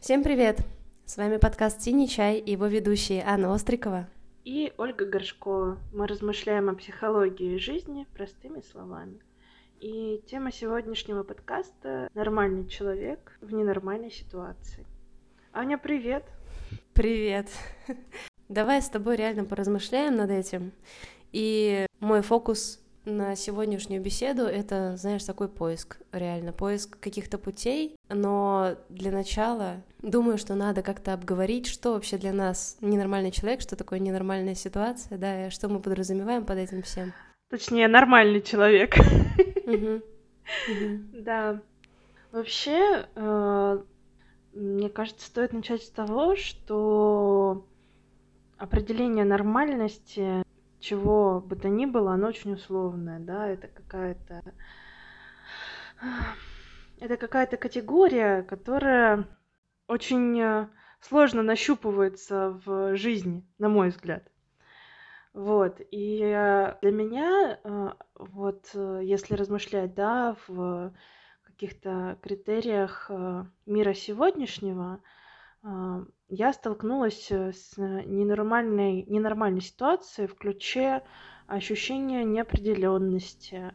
Всем привет! С вами подкаст «Синий чай» и его ведущие Анна Острикова и Ольга Горшкова. Мы размышляем о психологии жизни простыми словами. И тема сегодняшнего подкаста — «Нормальный человек в ненормальной ситуации». Аня, привет! Привет! Давай с тобой реально поразмышляем над этим. И мой фокус на сегодняшнюю беседу — это, знаешь, такой поиск, реально, поиск каких-то путей, но для начала думаю, что надо как-то обговорить, что вообще для нас ненормальный человек, что такое ненормальная ситуация, да, и что мы подразумеваем под этим всем. Точнее, нормальный человек. Да. Вообще, мне кажется, стоит начать с того, что определение нормальности, чего бы то ни было, оно очень условное, да, это какая-то категория, которая очень сложно нащупывается в жизни, на мой взгляд. Вот, и для меня, вот, если размышлять, да, в каких-то критериях мира сегодняшнего, я столкнулась с ненормальной ситуацией в ключе ощущения неопределенности,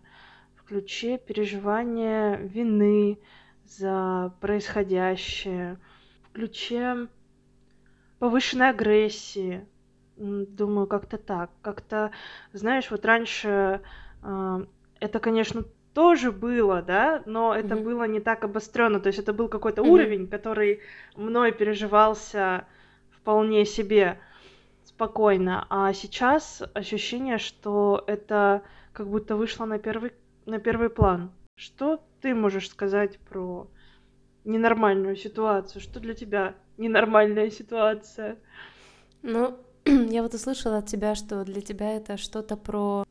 в ключе переживания вины за происходящее, в ключе повышенной агрессии. Думаю, как-то так. Как-то, знаешь, вот раньше это, конечно, тоже было, да, но это было не так обострённо, то есть это был какой-то уровень, который мной переживался вполне себе спокойно, а сейчас ощущение, что это как будто вышло на первый план. Что ты можешь сказать про ненормальную ситуацию? Что для тебя ненормальная ситуация? Ну, я вот услышала от тебя, что для тебя это что-то про,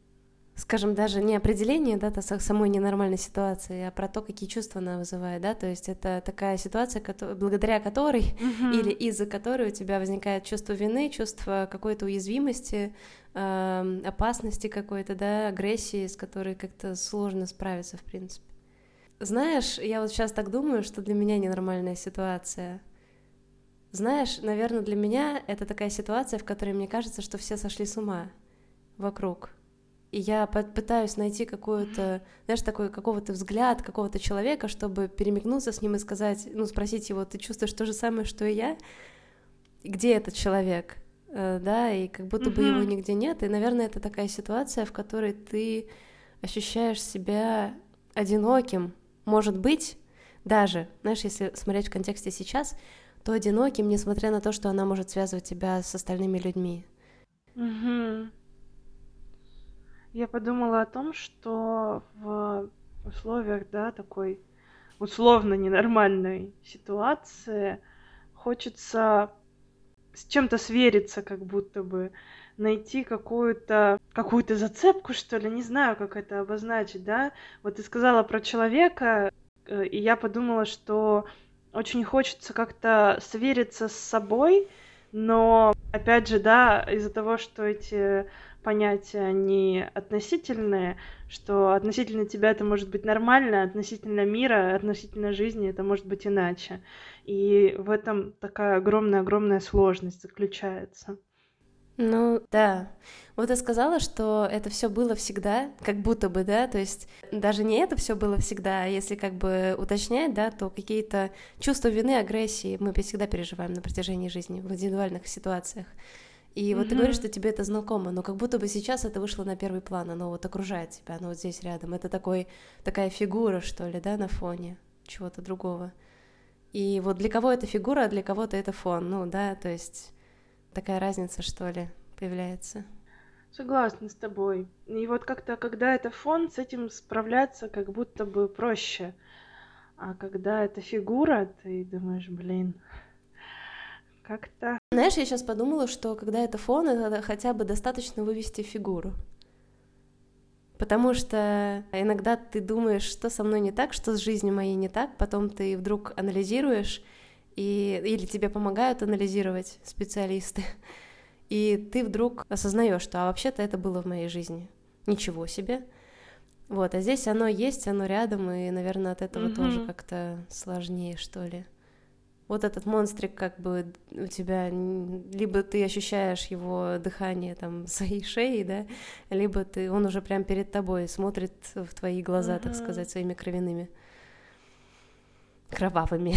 скажем, даже не определение, да, самой ненормальной ситуации, а про то, какие чувства она вызывает, да, то есть это такая ситуация, благодаря которой или из-за которой у тебя возникает чувство вины, чувство какой-то уязвимости, опасности какой-то, да, агрессии, с которой как-то сложно справиться, в принципе. Знаешь, я вот сейчас так думаю, что для меня ненормальная ситуация. Знаешь, наверное, для меня это такая ситуация, в которой мне кажется, что все сошли с ума вокруг. И я пытаюсь найти какую-то, знаешь, такой какого-то взгляд какого-то человека, чтобы перемигнуться с ним и сказать, ну, спросить его, ты чувствуешь то же самое, что и я? Где этот человек? Да, и как будто бы его нигде нет. И, наверное, это такая ситуация, в которой ты ощущаешь себя одиноким. Может быть, даже, знаешь, если смотреть в контексте сейчас, то одиноким, несмотря на то, что она может связывать тебя с остальными людьми. Я подумала о том, что в условиях, да, такой условно ненормальной ситуации хочется с чем-то свериться, как будто бы найти какую-то зацепку, что ли, не знаю, как это обозначить, да. Вот ты сказала про человека, и я подумала, что очень хочется как-то свериться с собой, но, опять же, да, из-за того, что эти понятия, они относительные, что относительно тебя это может быть нормально, относительно мира, относительно жизни это может быть иначе. И в этом такая огромная-огромная сложность заключается. Ну, да. Вот я сказала, что это все было всегда, как будто бы, да, то есть даже не это все было всегда, а если как бы уточнять, да, то какие-то чувства вины, агрессии мы всегда переживаем на протяжении жизни в индивидуальных ситуациях. И вот ты говоришь, что тебе это знакомо, но как будто бы сейчас это вышло на первый план, оно вот окружает тебя, оно вот здесь рядом, это такая фигура, что ли, да, на фоне чего-то другого. И вот для кого это фигура, а для кого-то это фон, ну, да, то есть такая разница, что ли, появляется. Согласна с тобой. И вот как-то, когда это фон, с этим справляться как будто бы проще. А когда это фигура, ты думаешь, блин, как-то... Знаешь, я сейчас подумала, что когда это фон, это хотя бы достаточно вывести фигуру. Потому что иногда ты думаешь, что со мной не так, что с жизнью моей не так, потом ты вдруг анализируешь, или тебе помогают анализировать специалисты, и ты вдруг осознаешь, что а вообще-то это было в моей жизни. Ничего себе. Вот, а здесь оно есть, оно рядом, и, наверное, от этого тоже как-то сложнее, что ли. вот этот монстрик как бы у тебя, либо ты ощущаешь его дыхание там своей шеей, да, либо ты, он уже прям перед тобой смотрит в твои глаза, так сказать, своими кровяными, кровавыми.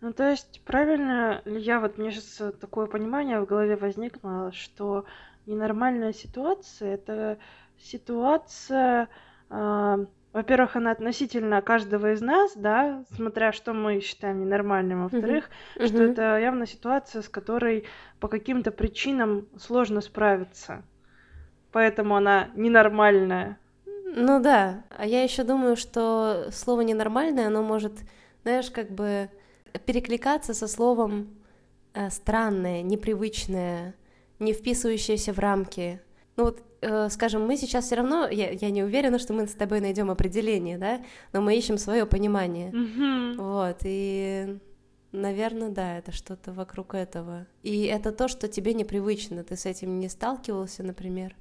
Ну, то есть, правильно ли я, вот мне сейчас такое понимание в голове возникло, что ненормальная ситуация — это ситуация, во-первых, она относительно каждого из нас, да, смотря что мы считаем ненормальным, во-вторых, что это явно ситуация, с которой по каким-то причинам сложно справиться, поэтому она ненормальная. Ну да, а я еще думаю, что слово «ненормальное», оно может, знаешь, как бы перекликаться со словом странное, непривычное, не вписывающееся в рамки. Ну вот, скажем, мы сейчас все равно, я не уверена, что мы с тобой найдем определение, да, но мы ищем свое понимание. Вот, и, наверное, да, это что-то вокруг этого. И это то, что тебе непривычно, ты с этим не сталкивался, например.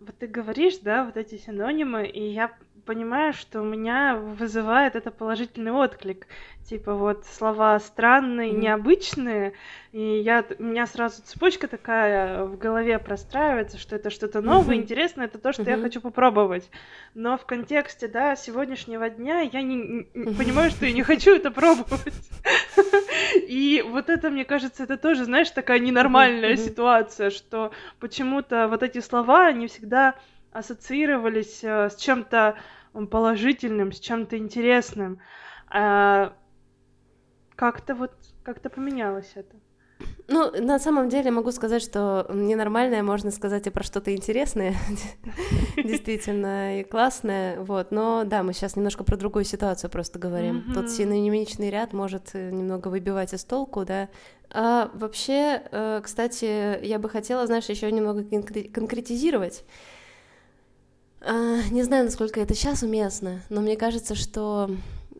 Вот ты говоришь, да, вот эти синонимы, и я понимаю, что у меня вызывает это положительный отклик. Типа вот слова странные, необычные, и у меня сразу цепочка такая в голове простраивается, что это что-то новое, интересное, это то, что я хочу попробовать. Но в контексте, да, сегодняшнего дня я не понимаю, что я не хочу это пробовать. И вот это, мне кажется, это тоже, знаешь, такая ненормальная ситуация, что почему-то вот эти слова, они всегда ассоциировались с чем-то положительным, с чем-то интересным. А как-то вот, как-то поменялось это. Ну, на самом деле могу сказать, что ненормальное можно сказать и про что-то интересное, действительно, и классное, вот, но да, мы сейчас немножко про другую ситуацию просто говорим, тот синонимичный ряд может немного выбивать из толку, да. А вообще, кстати, я бы хотела, знаешь, еще немного конкретизировать. Не знаю, насколько это сейчас уместно, но мне кажется, что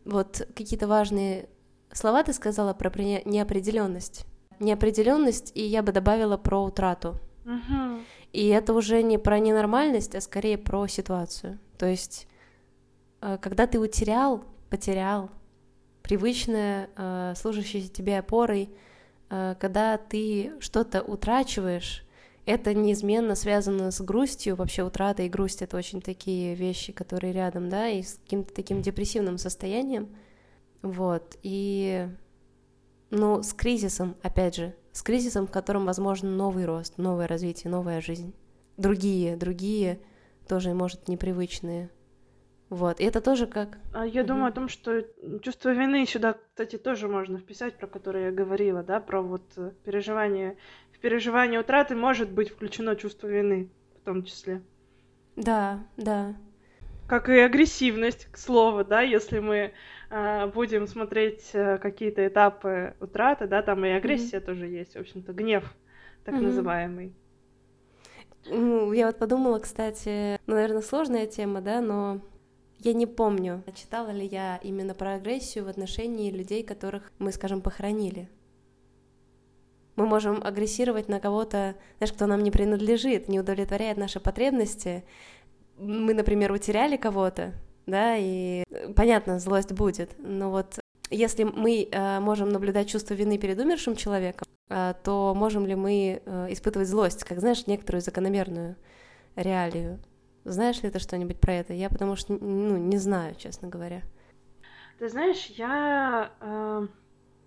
вот какие-то важные слова ты сказала про неопределенность. Неопределенность, и я бы добавила про утрату. И это уже не про ненормальность, а скорее про ситуацию. То есть, когда ты потерял привычное, служащее тебе опорой, когда ты что-то утрачиваешь, это неизменно связано с грустью, вообще утрата и грусть — это очень такие вещи, которые рядом, да, и с каким-то таким депрессивным состоянием, вот, и, ну, с кризисом, опять же, с кризисом, в котором, возможно, новый рост, новое развитие, новая жизнь, другие, тоже, может, непривычные, вот, и это тоже как... Я думаю о том, что чувство вины сюда, кстати, тоже можно вписать, про которое я говорила, да, про вот переживание... Переживание утраты может быть включено чувство вины, в том числе. Да. Как и агрессивность, к слову, да, если мы будем смотреть какие-то этапы утраты, да, там и агрессия тоже есть, в общем-то, гнев так называемый. Ну, я вот подумала, кстати, наверное, сложная тема, да, но я не помню, читала ли я именно про агрессию в отношении людей, которых мы, скажем, похоронили. Мы можем агрессировать на кого-то, знаешь, кто нам не принадлежит, не удовлетворяет наши потребности. Мы, например, утеряли кого-то, да, и, понятно, злость будет, но вот если мы можем наблюдать чувство вины перед умершим человеком, то можем ли мы испытывать злость, как, знаешь, некоторую закономерную реалию? Знаешь ли ты что-нибудь про это? Я потому что, не знаю, честно говоря. Ты знаешь, я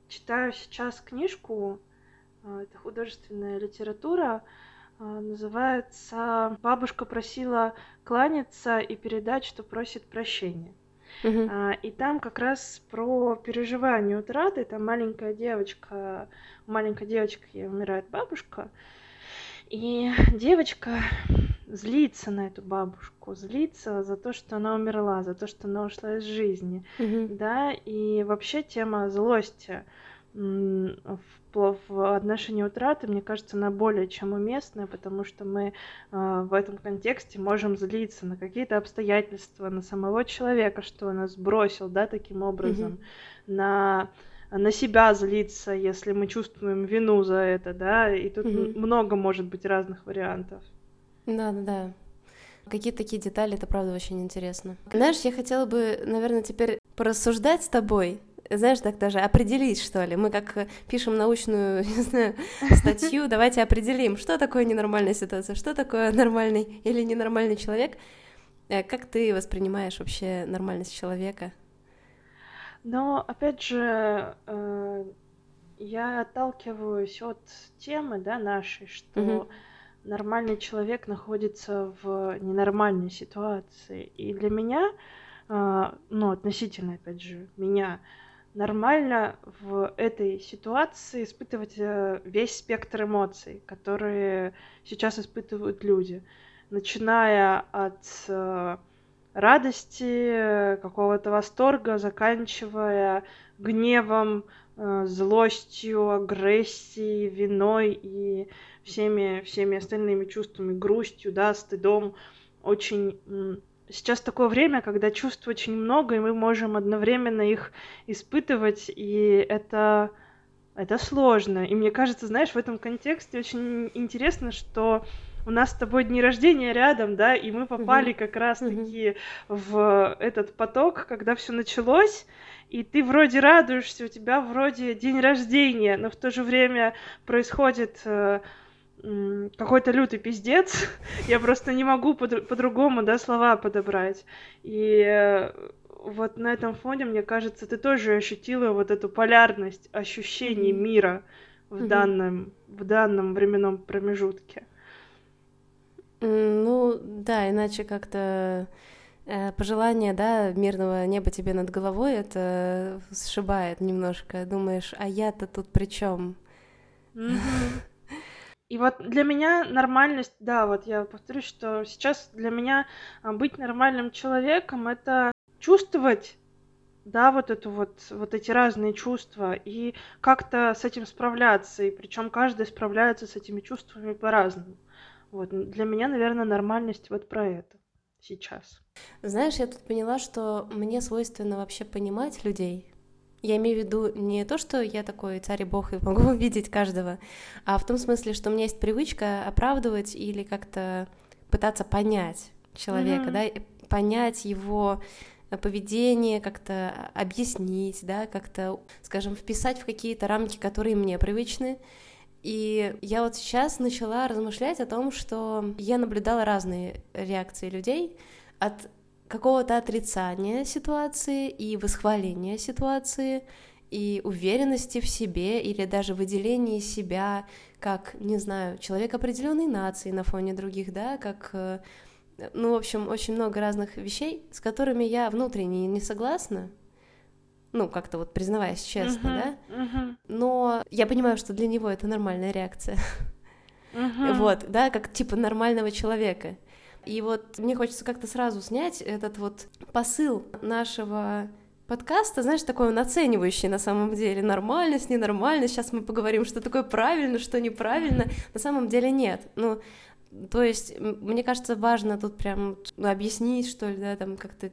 читаю сейчас книжку, это художественная литература, называется «Бабушка просила кланяться и передать, что просит прощения». И там как раз про переживание утраты, там у маленькой девочки умирает бабушка, и девочка злится на эту бабушку, злится за то, что она умерла, за то, что она ушла из жизни, да, и вообще тема злости в отношении утраты, мне кажется, она более чем уместная, потому что мы в этом контексте можем злиться на какие-то обстоятельства, на самого человека, что он нас бросил, да, таким образом, на себя злиться, если мы чувствуем вину за это, да, и тут много может быть разных вариантов. Да. Какие-то такие детали, это правда очень интересно. Знаешь, я хотела бы, наверное, теперь порассуждать с тобой, знаешь, так даже определить, что ли. Мы как пишем научную, не знаю, статью, давайте определим, что такое ненормальная ситуация, что такое нормальный или ненормальный человек. Как ты воспринимаешь вообще нормальность человека? Но, опять же, я отталкиваюсь от темы, да, нашей, что нормальный человек находится в ненормальной ситуации. И для меня, ну, относительно, опять же, меня нормально в этой ситуации испытывать весь спектр эмоций, которые сейчас испытывают люди, начиная от радости, какого-то восторга, заканчивая гневом, злостью, агрессией, виной и всеми остальными чувствами, грустью, да, стыдом. Очень сейчас такое время, когда чувств очень много, и мы можем одновременно их испытывать, и это сложно. И мне кажется, знаешь, в этом контексте очень интересно, что у нас с тобой дни рождения рядом, да, и мы попали как раз-таки в этот поток, когда все началось, и ты вроде радуешься, у тебя вроде день рождения, но в то же время происходит какой-то лютый пиздец. Я просто не могу по-другому, да, слова подобрать. И вот на этом фоне, мне кажется, ты тоже ощутила вот эту полярность ощущений мира в данном временном промежутке. Ну, да, иначе как-то пожелание, да, мирного неба тебе над головой, это сшибает немножко. Думаешь, а я-то тут при чём? И вот для меня нормальность, да, вот я повторюсь, что сейчас для меня быть нормальным человеком — это чувствовать, да, вот эти разные чувства и как-то с этим справляться. И причем каждый справляется с этими чувствами по-разному. Вот. Для меня, наверное, нормальность вот про это сейчас. Знаешь, я тут поняла, что мне свойственно вообще понимать людей. Я имею в виду не то, что я такой царь и бог и могу видеть каждого, а в том смысле, что у меня есть привычка оправдывать или как-то пытаться понять человека, да, понять его поведение, как-то объяснить, да, как-то, скажем, вписать в какие-то рамки, которые мне привычны. И я вот сейчас начала размышлять о том, что я наблюдала разные реакции людей от какого-то отрицания ситуации и восхваления ситуации, и уверенности в себе, или даже выделении себя как, не знаю, человек определенной нации на фоне других, да, как, ну, в общем, очень много разных вещей, с которыми я внутренне не согласна. Ну, как-то вот признаваясь честно, да? Но я понимаю, что для него это нормальная реакция. Вот, да, как типа нормального человека. И вот мне хочется как-то сразу снять этот вот посыл нашего подкаста, знаешь, такой он оценивающий на самом деле. Нормальность, ненормальность, сейчас мы поговорим, что такое правильно, что неправильно. На самом деле нет. Ну, то есть, мне кажется, важно тут прям объяснить, что ли, да, там как-то,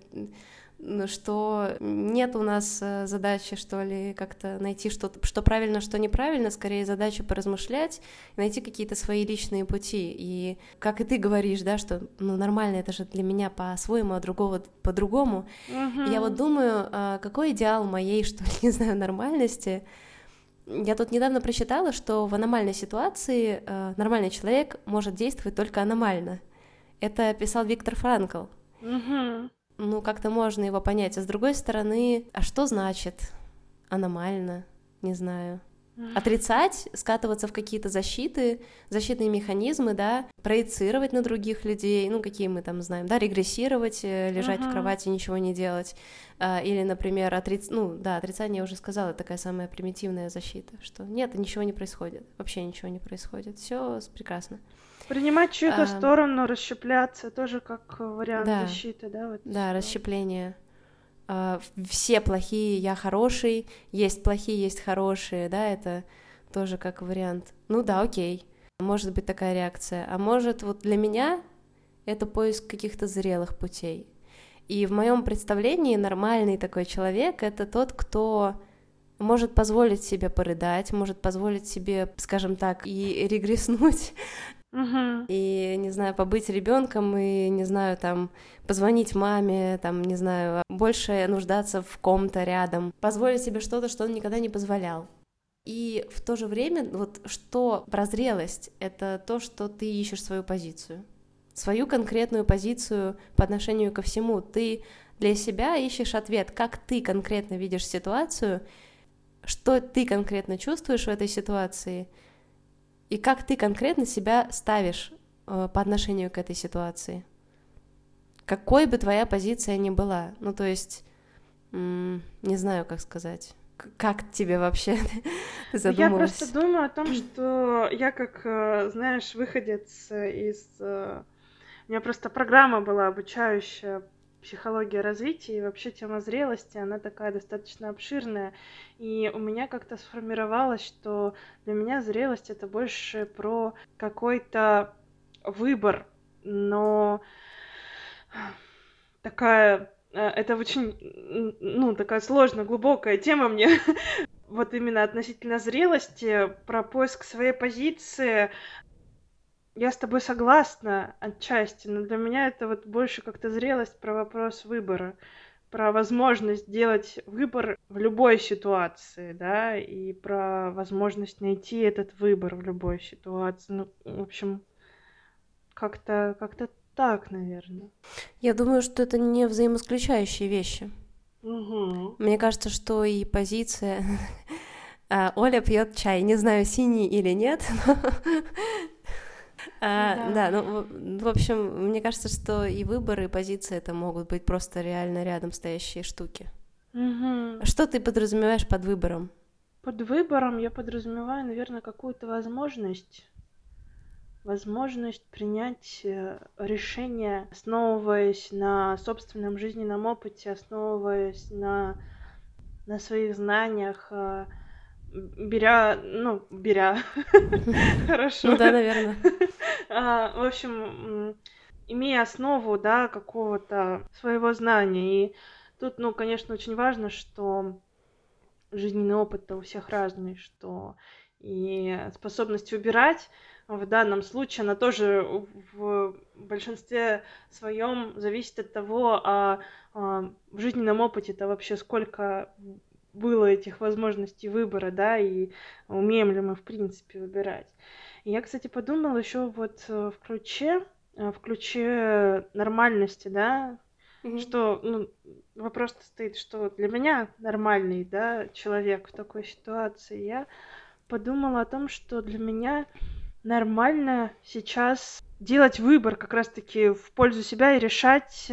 что нет у нас задачи, что ли, как-то найти что-то, что правильно, что неправильно, скорее задача поразмышлять, найти какие-то свои личные пути. И как и ты говоришь, да, что ну, нормально это же для меня по-своему, а другого по-другому. Я вот думаю, какой идеал моей, что ли, не знаю, нормальности. Я тут недавно прочитала, что в аномальной ситуации нормальный человек может действовать только аномально. Это писал Виктор Франкл. Ну, как-то можно его понять. А с другой стороны, а что значит аномально? Не знаю. Отрицать, скатываться в какие-то защиты, защитные механизмы, да, проецировать на других людей, ну, какие мы там знаем, да, регрессировать, лежать в кровати, ничего не делать. Или, например, отрицание, я уже сказала, такая самая примитивная защита, что нет, ничего не происходит, вообще ничего не происходит, все прекрасно. Принимать чью-то сторону, расщепляться, тоже как вариант защиты, да? Вот, да, расщепление. Все плохие, я хороший, есть плохие, есть хорошие, да, это тоже как вариант. Ну да, окей, может быть такая реакция. А может, вот для меня это поиск каких-то зрелых путей. И в моем представлении нормальный такой человек — это тот, кто может позволить себе порыдать, может позволить себе, скажем так, и регресснуть, Угу. И, не знаю, побыть ребенком и, не знаю, там, позвонить маме, там, не знаю, больше нуждаться в ком-то рядом, позволить себе что-то, что он никогда не позволял. И в то же время, вот что прозрелость, это то, что ты ищешь свою позицию, свою конкретную позицию по отношению ко всему. Ты для себя ищешь ответ, как ты конкретно видишь ситуацию, что ты конкретно чувствуешь в этой ситуации, и как ты конкретно себя ставишь по отношению к этой ситуации. Какой бы твоя позиция ни была, ну то есть, не знаю, как сказать. Как тебе вообще задумалась? Я просто думаю о том, что я, как, знаешь, выходец из... У меня просто программа была обучающая психология развития, и вообще тема зрелости, она такая достаточно обширная. И у меня как-то сформировалось, что для меня зрелость — это больше про какой-то выбор, но такая... Это очень, такая сложная, глубокая тема мне. Вот именно относительно зрелости, про поиск своей позиции. Я с тобой согласна отчасти, но для меня это вот больше как-то зрелость про вопрос выбора, про возможность делать выбор в любой ситуации, да, и про возможность найти этот выбор в любой ситуации. Ну, в общем, как-то так, наверное. Я думаю, что это не взаимоисключающие вещи. Угу. Мне кажется, что и позиция... Оля пьет чай. Не знаю, синий или нет. Но... в общем, мне кажется, что и выборы, и позиции — это могут быть просто реально рядом стоящие штуки. Угу. Что ты подразумеваешь под выбором? Под выбором я подразумеваю, наверное, какую-то возможность принять решение, основываясь на собственном жизненном опыте, основываясь на своих знаниях, беря, хорошо. Ну да, наверное. В общем, имея основу, да, какого-то своего знания. И тут, конечно, очень важно, что жизненный опыт-то у всех разный, что и способность выбирать в данном случае, она тоже в большинстве своем зависит от того, в жизненном опыте-то вообще сколько было этих возможностей выбора, да, и умеем ли мы, в принципе, выбирать. И я, кстати, подумала еще вот в ключе нормальности, да, mm-hmm. что вопрос стоит, что для меня нормальный, да, человек в такой ситуации. Я подумала о том, что для меня... нормально сейчас делать выбор как раз-таки в пользу себя и решать,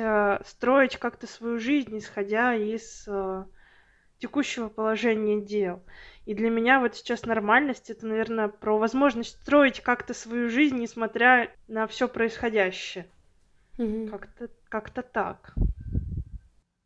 строить как-то свою жизнь, исходя из текущего положения дел. И для меня вот сейчас нормальность — это, наверное, про возможность строить как-то свою жизнь, несмотря на все происходящее. Mm-hmm. Как-то так.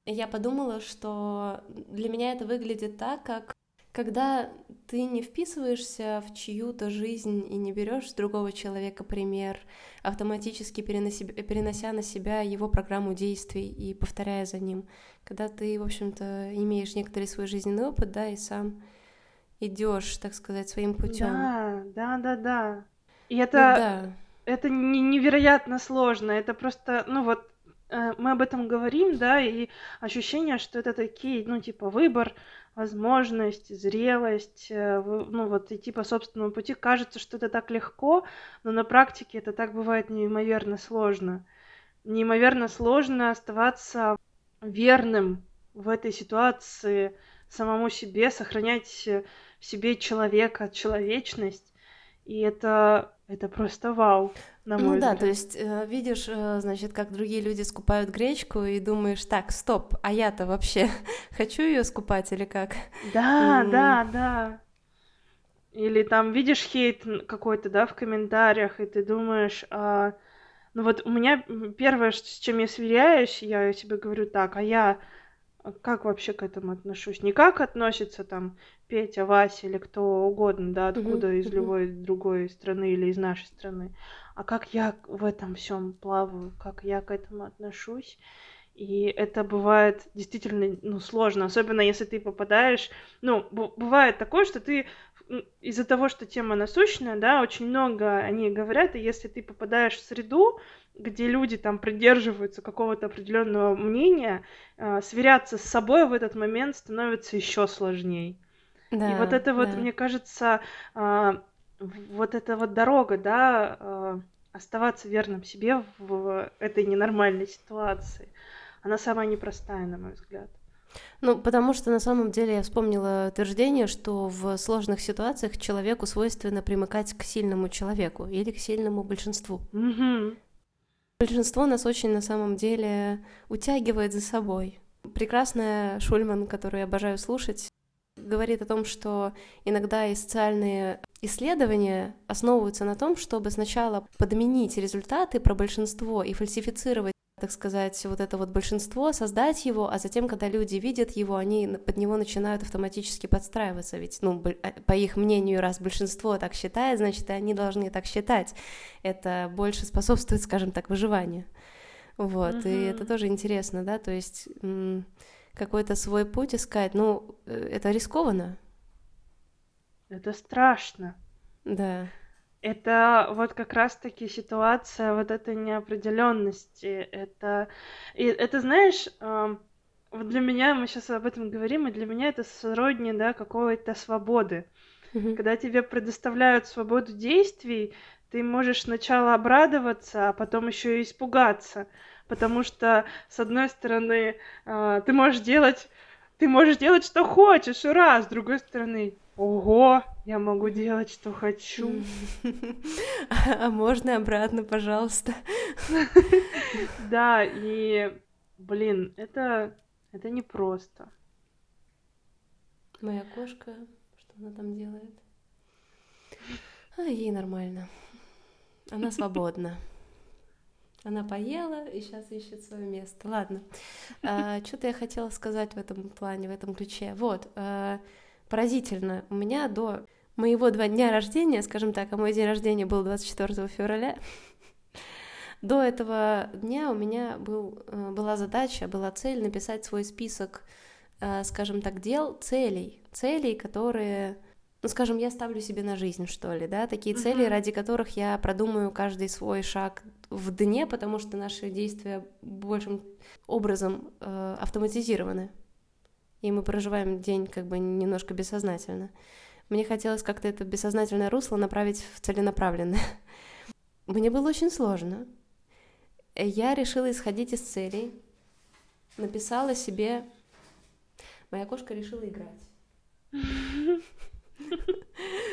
Я подумала, что для меня это выглядит так, как когда ты не вписываешься в чью-то жизнь и не берешь с другого человека пример, автоматически перенося на себя его программу действий и повторяя за ним, когда ты, в общем-то, имеешь некоторый свой жизненный опыт, да, и сам идешь, так сказать, своим путем. Да. И это невероятно сложно, это просто, мы об этом говорим, да, и ощущение, что это такие, выбор, возможность, зрелость, идти по собственному пути. Кажется, что это так легко, но на практике это так бывает неимоверно сложно. Неимоверно сложно оставаться верным в этой ситуации самому себе, сохранять в себе человека, человечность, и это просто вау, на мой взгляд. То есть видишь, значит, как другие люди скупают гречку, и думаешь, так, стоп, а я-то вообще хочу ее скупать или как? Да. Или там видишь хейт какой-то, да, в комментариях, и ты думаешь, у меня первое, с чем я сверяюсь, я себе говорю так, а я как вообще к этому отношусь? Не как относится там Петя, Вася или кто угодно, да, откуда из любой другой страны или из нашей страны, а как я в этом всем плаваю, как я к этому отношусь. И это бывает действительно сложно, особенно если ты попадаешь... бывает такое, что ты из-за того, что тема насущная, да, очень много о ней говорят, и если ты попадаешь в среду, где люди там придерживаются какого-то определенного мнения, сверяться с собой в этот момент становится еще сложнее. Да, и вот это вот, да. Мне кажется, вот эта вот дорога, да, оставаться верным себе в этой ненормальной ситуации, она самая непростая, на мой взгляд. Ну, потому что на самом деле я вспомнила утверждение, что в сложных ситуациях человеку свойственно примыкать к сильному человеку или к сильному большинству. Mm-hmm. Большинство нас очень на самом деле утягивает за собой. Прекрасная Шульман, которую я обожаю слушать, говорит о том, что иногда и социальные исследования основываются на том, чтобы сначала подменить результаты про большинство и фальсифицировать, так сказать, вот это вот большинство, создать его, а затем, когда люди видят его, они под него начинают автоматически подстраиваться, ведь, ну, по их мнению, раз большинство так считает, значит, и они должны так считать. Это больше способствует, скажем так, выживанию. Вот, и это тоже интересно, да, то есть какой-то свой путь искать, ну, это рискованно. Это страшно. Да. Это вот как раз-таки ситуация вот этой неопределенности. Это, знаешь, вот для меня, мы сейчас об этом говорим, и для меня это сродни, да, какой-то свободы. Mm-hmm. Когда тебе предоставляют свободу действий, ты можешь сначала обрадоваться, а потом еще и испугаться. Потому что, с одной стороны, ты можешь делать, что хочешь, ура! С другой стороны, ого, я могу делать, что хочу. А можно обратно, пожалуйста? Да, и, блин, это непросто. Моя кошка, что она там делает? А ей нормально. Она свободна. Она поела и сейчас ищет свое место. Ладно. Что-то я хотела сказать в этом плане, в этом ключе. Вот. Поразительно. У меня до моего 2 дня рождения, скажем так, а мой день рождения был 24 февраля, до этого дня у меня была задача, была цель написать свой список, скажем так, дел, целей, которые, ну, скажем, я ставлю себе на жизнь, что ли, да, такие цели, ради которых я продумаю каждый свой шаг в дне, потому что наши действия большим образом автоматизированы. И мы проживаем день как бы немножко бессознательно. Мне хотелось как-то это бессознательное русло направить в целенаправленное. Мне было очень сложно. Я решила исходить из целей, написала себе... Моя кошка решила играть.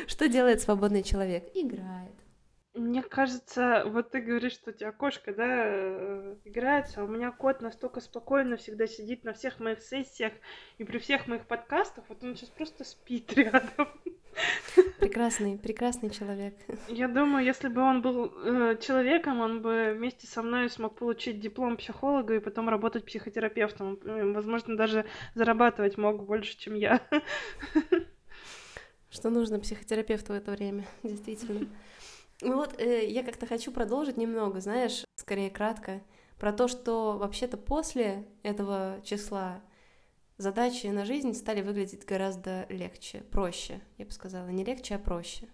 Что делает свободный человек? Играет. Мне кажется, вот ты говоришь, что у тебя кошка, да, играется, а у меня кот настолько спокойно всегда сидит на всех моих сессиях и при всех моих подкастах, вот он сейчас просто спит рядом. Прекрасный человек. Я думаю, если бы он был человеком, он бы вместе со мной смог получить диплом психолога и потом работать психотерапевтом. Возможно, даже зарабатывать мог больше, чем я. Что нужно психотерапевту в это время, действительно. Ну вот, я как-то хочу продолжить немного, знаешь, скорее кратко, про то, что вообще-то после этого числа задачи на жизнь стали выглядеть гораздо легче, проще, я бы сказала, не легче, а проще.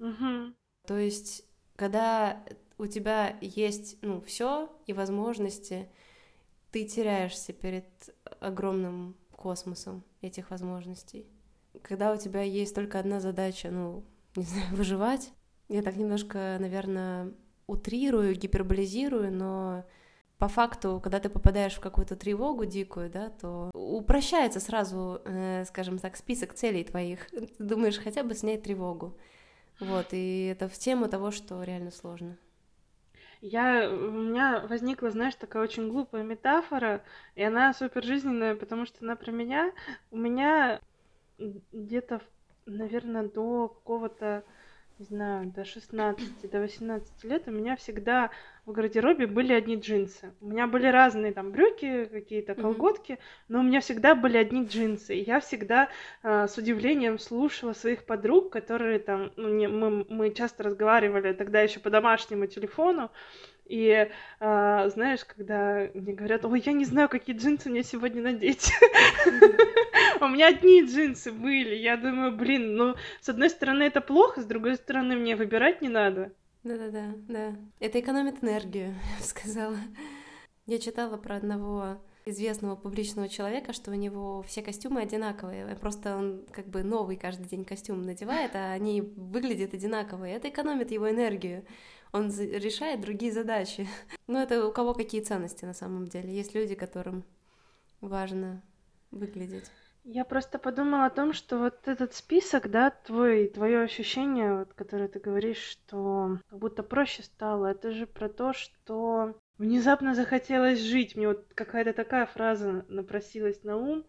Угу. То есть, когда у тебя есть, ну, все и возможности, ты теряешься перед огромным космосом этих возможностей. Когда у тебя есть только одна задача, ну, не знаю, выживать. Я так немножко, наверное, утрирую, гиперболизирую, но по факту, когда ты попадаешь в какую-то тревогу дикую, да, то упрощается сразу, скажем так, список целей твоих. Ты думаешь, хотя бы снять тревогу. Вот, и это в тему того, что реально сложно. У меня возникла, знаешь, такая очень глупая метафора, и она супержизненная, потому что она про меня. У меня где-то, наверное, до какого-то... не знаю, до 16, до 18 лет у меня всегда в гардеробе были одни джинсы. У меня были разные там брюки, какие-то колготки, но у меня всегда были одни джинсы. И я всегда с удивлением слушала своих подруг, которые там... Мы часто разговаривали тогда еще по домашнему телефону. И, знаешь, когда мне говорят, ой, я не знаю, какие джинсы мне сегодня надеть. У меня одни джинсы были. Я думаю, блин, ну, с одной стороны, это плохо, с другой стороны, мне выбирать не надо. Да. Это экономит энергию, я бы сказала. Я читала про одного известного публичного человека, что у него все костюмы одинаковые. Просто он как бы новый каждый день костюм надевает, а они выглядят одинаковые. Это экономит его энергию. Он решает другие задачи. Но это у кого какие ценности на самом деле. Есть люди, которым важно выглядеть. Я просто подумала о том, что вот этот список, да, твое ощущение, вот, которое ты говоришь, что как будто проще стало, это же про то, что внезапно захотелось жить. Мне вот какая-то такая фраза напросилась на ум.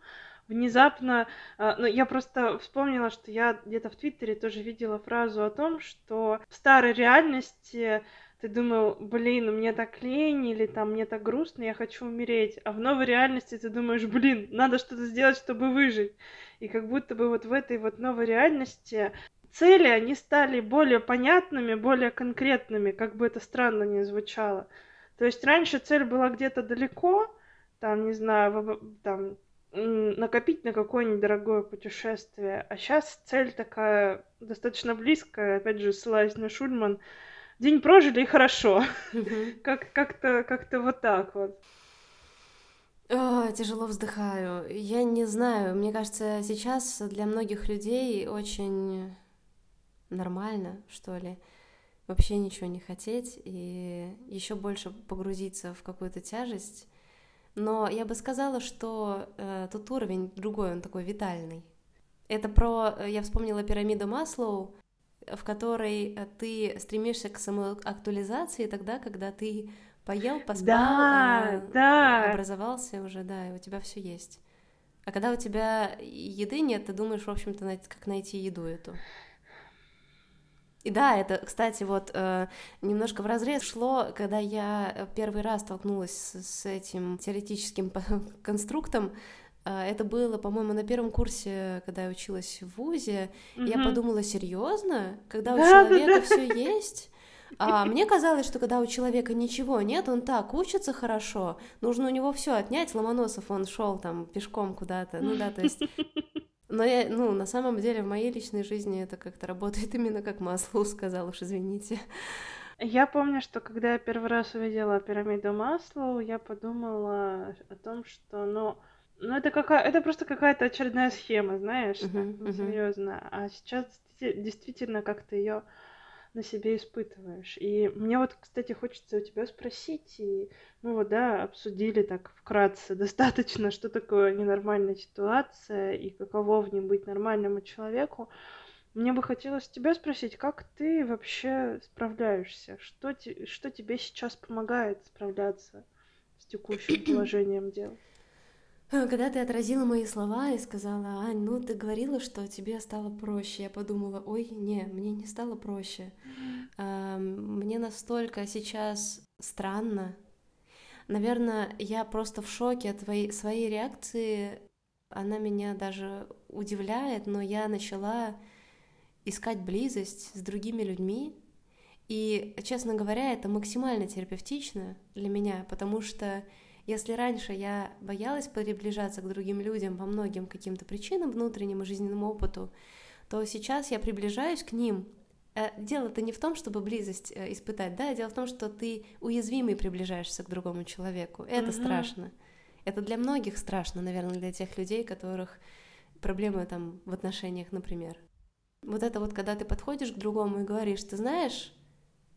Внезапно... Ну, я просто вспомнила, что я где-то в Твиттере тоже видела фразу о том, что в старой реальности... Ты думал, блин, мне так лень, или там мне так грустно, я хочу умереть. А в новой реальности ты думаешь, блин, надо что-то сделать, чтобы выжить. И как будто бы вот в этой вот новой реальности цели, они стали более понятными, более конкретными, как бы это странно ни звучало. То есть раньше цель была где-то далеко, там, не знаю, там, накопить на какое-нибудь дорогое путешествие. А сейчас цель такая достаточно близкая, опять же, ссылаясь на Шульман, день прожили, и хорошо. Как-то вот так вот. Тяжело вздыхаю. Я не знаю, мне кажется, сейчас для многих людей очень нормально, что ли, вообще ничего не хотеть и еще больше погрузиться в какую-то тяжесть. Но я бы сказала, что тот уровень другой, он такой витальный. Это про... Я вспомнила пирамиду Маслоу, в которой ты стремишься к самоактуализации тогда, когда ты поел, поспал, образовался уже, да, и у тебя все есть. А когда у тебя еды нет, ты думаешь, в общем-то, как найти еду эту. И да, это, кстати, вот немножко вразрез шло, когда я первый раз столкнулась с этим теоретическим конструктом. Это было, по-моему, на первом курсе, когда я училась в вузе. Mm-hmm. Я подумала, серьезно, когда у человека все есть? А мне казалось, что когда у человека ничего нет, он так учится хорошо, нужно у него все отнять. Ломоносов, он шел там пешком куда-то, ну да, то есть. Но я, на самом деле в моей личной жизни это как-то работает именно как Маслоу сказал, уж извините. Я помню, что когда я первый раз увидела пирамиду Маслоу, я подумала о том, что, это просто какая-то очередная схема, знаешь, серьезно. А сейчас действительно как-то ее на себе испытываешь. И мне вот, кстати, хочется у тебя спросить, и мы вот, обсудили так вкратце достаточно, что такое ненормальная ситуация и каково в ней быть нормальному человеку. Мне бы хотелось тебя спросить, как ты вообще справляешься? Что тебе сейчас помогает справляться с текущим положением дел? Когда ты отразила мои слова и сказала, Ань, ты говорила, что тебе стало проще, я подумала, мне не стало проще. Мне настолько сейчас странно. Наверное, я просто в шоке от своей реакции. Она меня даже удивляет, но я начала искать близость с другими людьми. И, честно говоря, это максимально терапевтично для меня, потому что если раньше я боялась приближаться к другим людям по многим каким-то причинам, внутреннему жизненному опыту, то сейчас я приближаюсь к ним. Дело-то не в том, чтобы близость испытать, да, дело в том, что ты уязвимый приближаешься к другому человеку. Это страшно. Это для многих страшно, наверное, для тех людей, у которых проблемы там в отношениях, например. Вот это вот, когда ты подходишь к другому и говоришь, ты знаешь,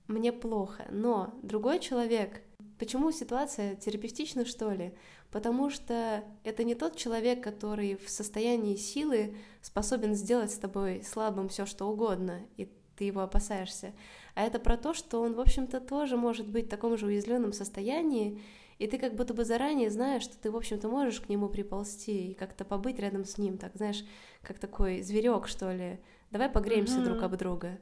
мне плохо, но другой человек... Почему ситуация терапевтична, что ли? Потому что это не тот человек, который в состоянии силы способен сделать с тобой слабым все что угодно, и ты его опасаешься. А это про то, что он, в общем-то, тоже может быть в таком же уязвленном состоянии, и ты как будто бы заранее знаешь, что ты, в общем-то, можешь к нему приползти и как-то побыть рядом с ним, так, знаешь, как такой зверек, что ли. Давай погреемся друг об друга.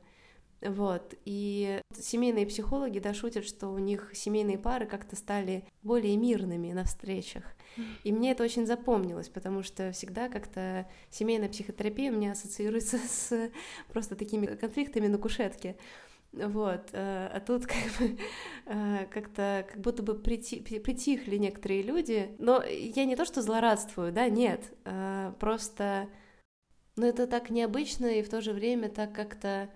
Вот, и семейные психологи, шутят, что у них семейные пары как-то стали более мирными на встречах, и мне это очень запомнилось, потому что всегда как-то семейная психотерапия у меня ассоциируется с просто такими конфликтами на кушетке, Вот. А тут как бы как-то как будто бы притихли некоторые люди. Но я не то что злорадствую, да, нет. Просто ну, это так необычно, и в то же время так как-то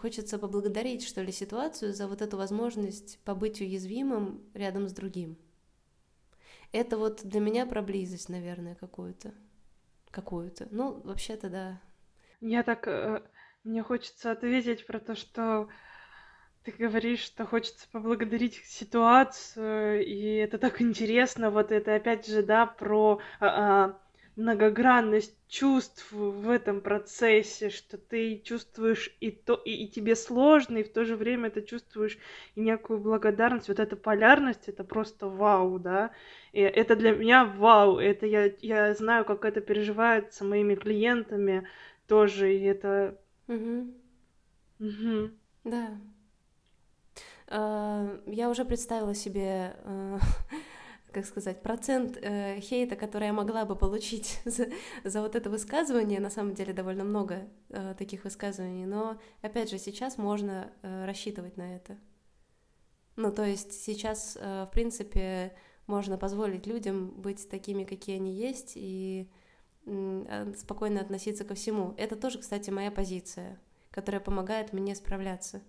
хочется поблагодарить, что ли, ситуацию за вот эту возможность побыть уязвимым рядом с другим. Это вот для меня про близость, наверное, какую-то. Ну, вообще-то, да. Мне хочется ответить про то, что ты говоришь, что хочется поблагодарить ситуацию, и это так интересно, вот это опять же, да, про многогранность чувств в этом процессе, что ты чувствуешь и то, и тебе сложно, и в то же время ты чувствуешь и некую благодарность. Вот эта полярность, это просто вау, да. И это для меня вау, это я знаю, как это переживается моими клиентами тоже, и это... Да. Я уже представила себе, как сказать, процент хейта, который я могла бы получить за вот это высказывание. На самом деле довольно много таких высказываний, но, опять же, сейчас можно рассчитывать на это. Ну, то есть сейчас, в принципе, можно позволить людям быть такими, какие они есть, и спокойно относиться ко всему. Это тоже, кстати, моя позиция, которая помогает мне справляться.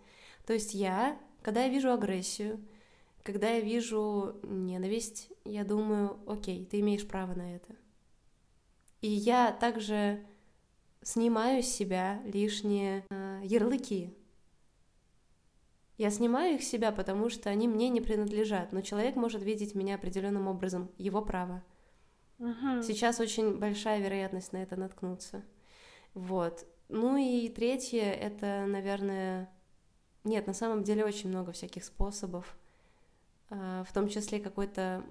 То есть когда я вижу агрессию, когда я вижу ненависть, я думаю, окей, ты имеешь право на это. И я также снимаю с себя лишние ярлыки. Я снимаю их с себя, потому что они мне не принадлежат, но человек может видеть меня определенным образом, его право. Сейчас очень большая вероятность на это наткнуться. Вот. Ну и третье, это, наверное... Нет, на самом деле очень много всяких способов, в том числе какая-то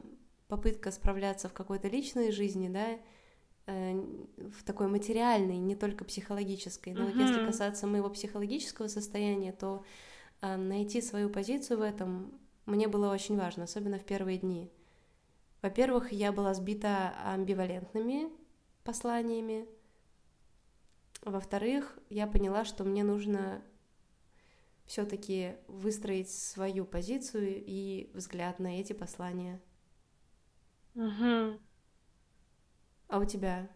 попытка справляться в какой-то личной жизни, да, в такой материальной, не только психологической. Но вот если касаться моего психологического состояния, то найти свою позицию в этом мне было очень важно, особенно в первые дни. Во-первых, я была сбита амбивалентными посланиями. Во-вторых, я поняла, что мне нужно все-таки выстроить свою позицию и взгляд на эти послания. А у тебя?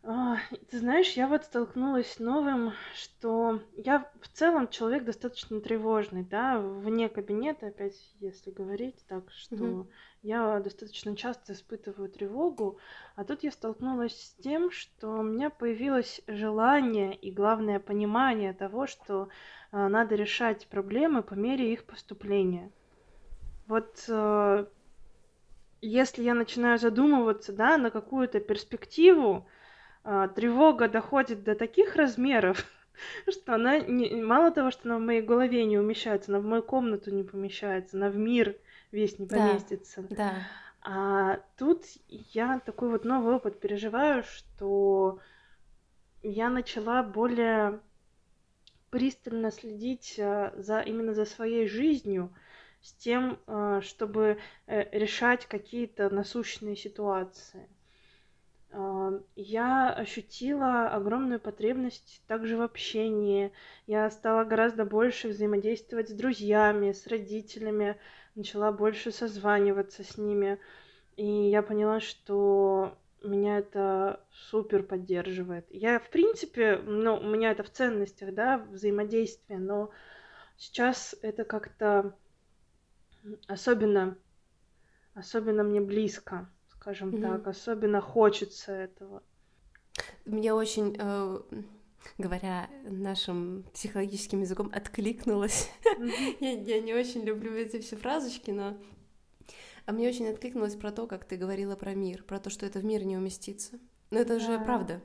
Ты знаешь, я вот столкнулась с новым, что я в целом человек достаточно тревожный, да, вне кабинета, опять если говорить, так что я достаточно часто испытываю тревогу, а тут я столкнулась с тем, что у меня появилось желание и, главное, понимание того, что надо решать проблемы по мере их поступления. Вот... если я начинаю задумываться, да, на какую-то перспективу, тревога доходит до таких размеров, что она мало того, что она в моей голове не умещается, она в мою комнату не помещается, она в мир весь не поместится. Да. А тут я такой вот новый опыт переживаю, что я начала более пристально следить именно за своей жизнью, с тем, чтобы решать какие-то насущные ситуации. Я ощутила огромную потребность также в общении. Я стала гораздо больше взаимодействовать с друзьями, с родителями, начала больше созваниваться с ними. И я поняла, что меня это супер поддерживает. Я, в принципе, ну, у меня это в ценностях, да, взаимодействие, но сейчас это как-то особенно мне близко. Скажем так, особенно хочется этого. Мне очень, говоря нашим психологическим языком, откликнулось. Я не очень люблю эти все фразочки, но... А мне очень откликнулось про то, как ты говорила про мир, про то, что это в мир не уместится. Но это же правда.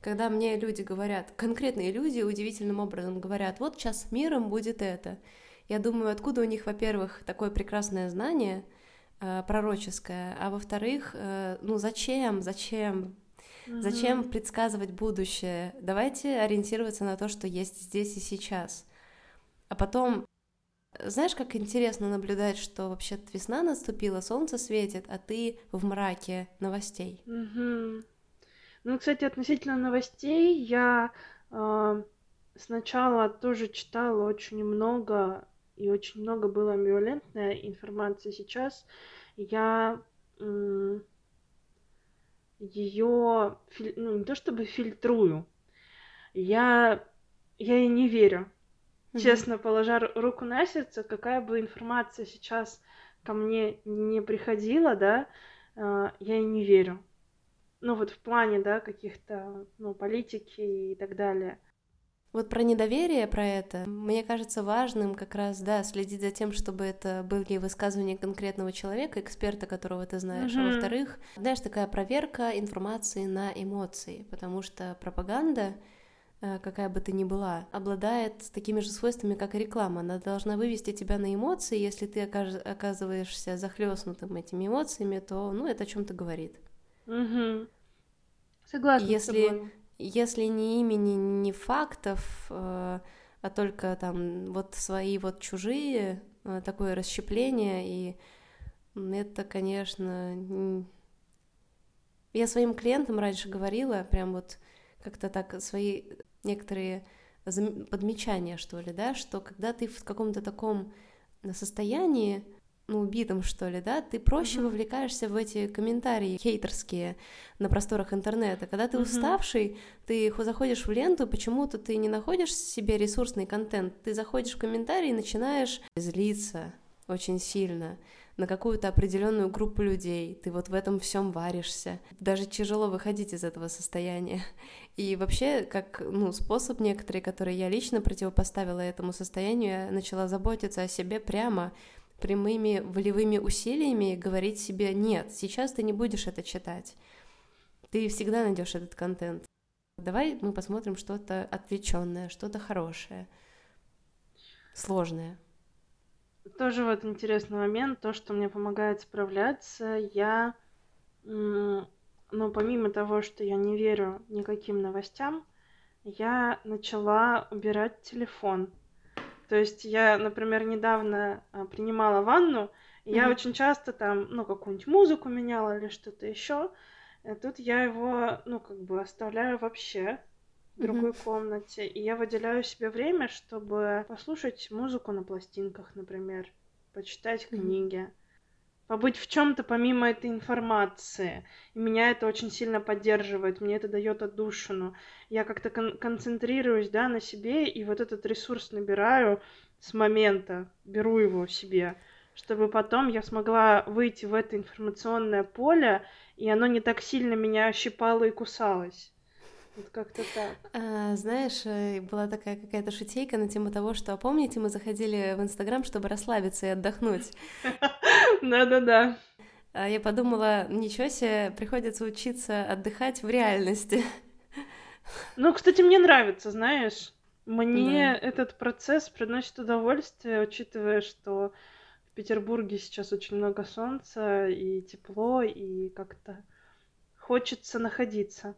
Когда мне люди говорят, конкретные люди удивительным образом говорят, вот сейчас миром будет это. Я думаю, откуда у них, во-первых, такое прекрасное знание... пророческое, а во-вторых, ну зачем предсказывать будущее? Давайте ориентироваться на то, что есть здесь и сейчас. А потом, знаешь, как интересно наблюдать, что вообще весна наступила, солнце светит, а ты в мраке новостей. Ну, кстати, относительно новостей, я сначала тоже читала очень много, и очень много было амбивалентной информации. Сейчас я ее, ну, не то чтобы фильтрую, я ей не верю. Честно, положа руку на сердце, какая бы информация сейчас ко мне не приходила, да, я ей не верю. Ну, вот в плане, да, каких-то, ну, политики и так далее. Вот про недоверие, про это, мне кажется важным как раз, да, следить за тем, чтобы это были высказывания конкретного человека, эксперта, которого ты знаешь, а во-вторых, знаешь, такая проверка информации на эмоции, потому что пропаганда, какая бы ты ни была, обладает такими же свойствами, как и реклама. Она должна вывести тебя на эмоции, если ты оказываешься захлёстнутым этими эмоциями, то, ну, это о чём-то говорит. Угу. Согласна с тобой. Если ни имени, ни фактов, а только там вот свои, вот чужие, такое расщепление, и это, конечно... Я своим клиентам раньше говорила, прям вот как-то так свои некоторые подмечания, что ли, да, что когда ты в каком-то таком состоянии, ну, убитым, что ли, да, ты проще вовлекаешься в эти комментарии хейтерские на просторах интернета. Когда ты уставший, ты заходишь в ленту, почему-то ты не находишь себе ресурсный контент, ты заходишь в комментарии и начинаешь злиться очень сильно на какую-то определенную группу людей, ты вот в этом всем варишься. Даже тяжело выходить из этого состояния. И вообще, как, ну, способ некоторый, который я лично противопоставила этому состоянию, я начала заботиться о себе прямо, прямыми волевыми усилиями, говорить себе: нет, сейчас ты не будешь это читать, ты всегда найдешь этот контент. Давай мы посмотрим что-то отвлеченное, что-то хорошее, сложное. Тоже вот интересный момент, то, что мне помогает справляться. Я, ну, помимо того, что я не верю никаким новостям, я начала убирать телефон. То есть я, например, недавно принимала ванну, и я очень часто там, ну, какую-нибудь музыку меняла или что-то еще. А тут я его, ну, как бы оставляю вообще в другой комнате. И я выделяю себе время, чтобы послушать музыку на пластинках, например, почитать книги, побыть в чем-то помимо этой информации. И меня это очень сильно поддерживает, мне это дает отдушину. Я как-то концентрируюсь, да, на себе, и вот этот ресурс набираю с момента, беру его себе, чтобы потом я смогла выйти в это информационное поле, и оно не так сильно меня щипало и кусалось. Вот как-то так. А, знаешь, была такая какая-то шутейка на тему того, что, а помните, мы заходили в Инстаграм, чтобы расслабиться и отдохнуть? Да-да-да. Я подумала, ничего себе, приходится учиться отдыхать в реальности. Ну, кстати, мне нравится, знаешь. Мне этот процесс приносит удовольствие, учитывая, что в Петербурге сейчас очень много солнца и тепло, и как-то хочется находиться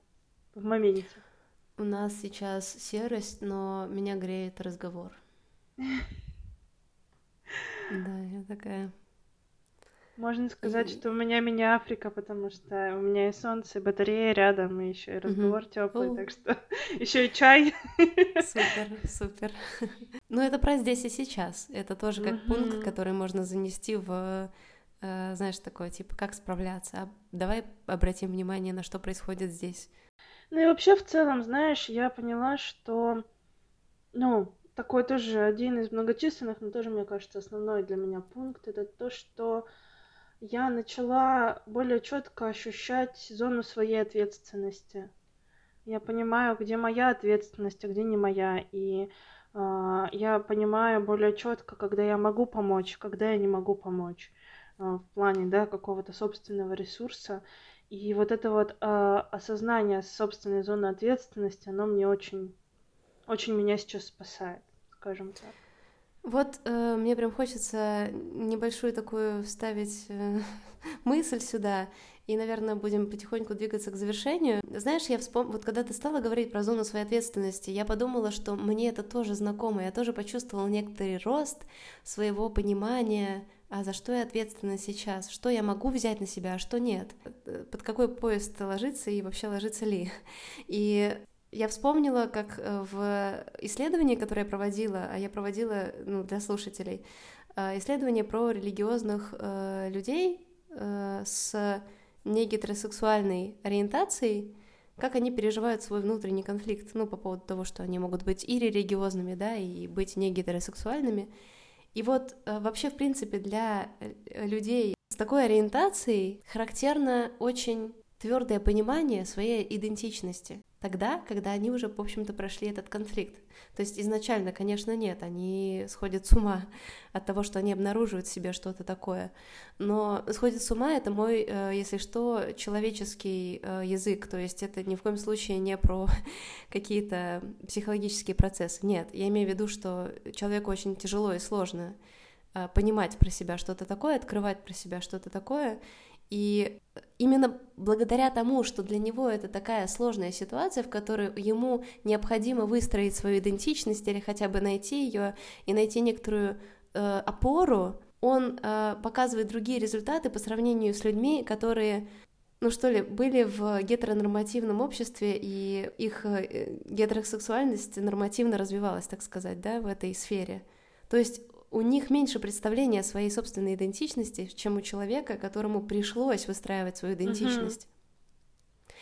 в моменте. У нас сейчас серость, но меня греет разговор. Да, я такая... Можно сказать, что у меня Африка, потому что у меня и солнце, и батарея рядом, и еще и разговор теплый, так что еще и чай. Супер, супер. Ну, это про здесь и сейчас. Это тоже как пункт, который можно занести в, знаешь, такое, типа, как справляться. Давай обратим внимание на что происходит здесь. Ну и вообще в целом, знаешь, я поняла, что, ну, такой тоже один из многочисленных, но тоже, мне кажется, основной для меня пункт, это то, что я начала более четко ощущать зону своей ответственности. Я понимаю, где моя ответственность, а где не моя, и я понимаю более четко, когда я могу помочь, когда я не могу помочь, в плане, да, какого-то собственного ресурса. И вот это вот осознание собственной зоны ответственности, оно мне очень, очень меня сейчас спасает, скажем так. Вот мне прям хочется небольшую такую вставить мысль сюда, и, наверное, будем потихоньку двигаться к завершению. Знаешь, я вспомнила, вот когда ты стала говорить про зону своей ответственности, я подумала, что мне это тоже знакомо, я тоже почувствовала некоторый рост своего понимания, а за что я ответственна сейчас, что я могу взять на себя, а что нет, под какой поезд ложиться и вообще ложится ли. И Я вспомнила, как в исследовании, которое я проводила, для слушателей, исследование про религиозных людей с негетеросексуальной ориентацией, как они переживают свой внутренний конфликт, по поводу того, что они могут быть и религиозными, и быть негетеросексуальными. И вот вообще, в принципе, для людей с такой ориентацией характерно очень твердое понимание своей идентичности тогда, когда они уже, в общем-то, прошли этот конфликт. То есть изначально, конечно, нет, они сходят с ума от того, что они обнаруживают в себе что-то такое. Но сходят с ума — это мой, если что, человеческий язык, то есть это ни в коем случае не про какие-то психологические процессы. Нет, я имею в виду, что человеку очень тяжело и сложно понимать про себя что-то такое, открывать про себя что-то такое. И именно благодаря тому, что для него это такая сложная ситуация, в которой ему необходимо выстроить свою идентичность или хотя бы найти ее и найти некоторую опору, он показывает другие результаты по сравнению с людьми, которые, были в гетеронормативном обществе, и их гетеросексуальность нормативно развивалась, так сказать, в этой сфере. То есть у них меньше представления о своей собственной идентичности, чем у человека, которому пришлось выстраивать свою идентичность.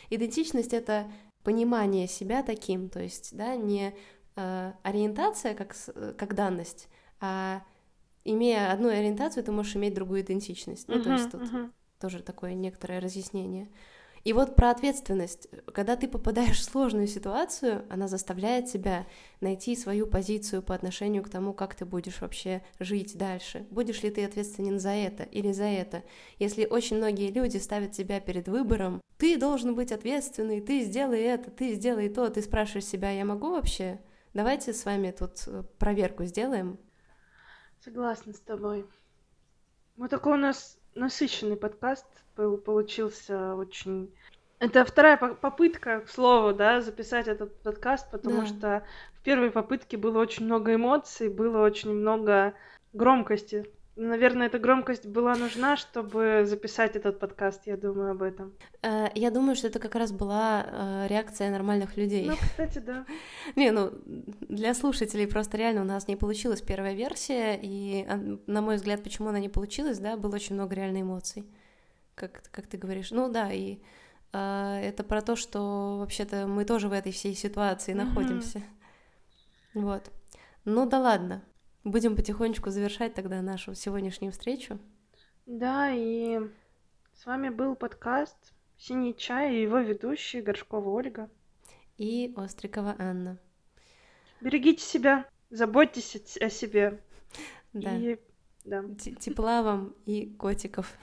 Идентичность — это понимание себя таким, то есть, не ориентация как данность, а имея одну ориентацию, ты можешь иметь другую идентичность. То есть тут тоже такое некоторое разъяснение. И вот про ответственность. Когда ты попадаешь в сложную ситуацию, она заставляет тебя найти свою позицию по отношению к тому, как ты будешь вообще жить дальше. Будешь ли ты ответственен за это или за это? Если очень многие люди ставят тебя перед выбором, ты должен быть ответственный, ты сделай это, ты сделай то, ты спрашиваешь себя, я могу вообще? Давайте с вами тут проверку сделаем. Согласна с тобой. Вот такой у нас насыщенный подкаст получился очень... Это вторая попытка, к слову, записать этот подкаст, потому что в первой попытке было очень много эмоций, было очень много громкости. Наверное, эта громкость была нужна, чтобы записать этот подкаст, я думаю об этом. Я думаю, что это как раз была реакция нормальных людей. Кстати, да. Для слушателей просто реально у нас не получилась первая версия, и, на мой взгляд, почему она не получилась, было очень много реально эмоций. Как ты говоришь, и это про то, что вообще-то мы тоже в этой всей ситуации находимся. Вот. Ладно, будем потихонечку завершать тогда нашу сегодняшнюю встречу. Да, и с вами был подкаст «Синий чай» и его ведущие Горшкова Ольга и Острикова Анна. Берегите себя, заботьтесь о себе. Да. И... да. Тепла вам и котиков.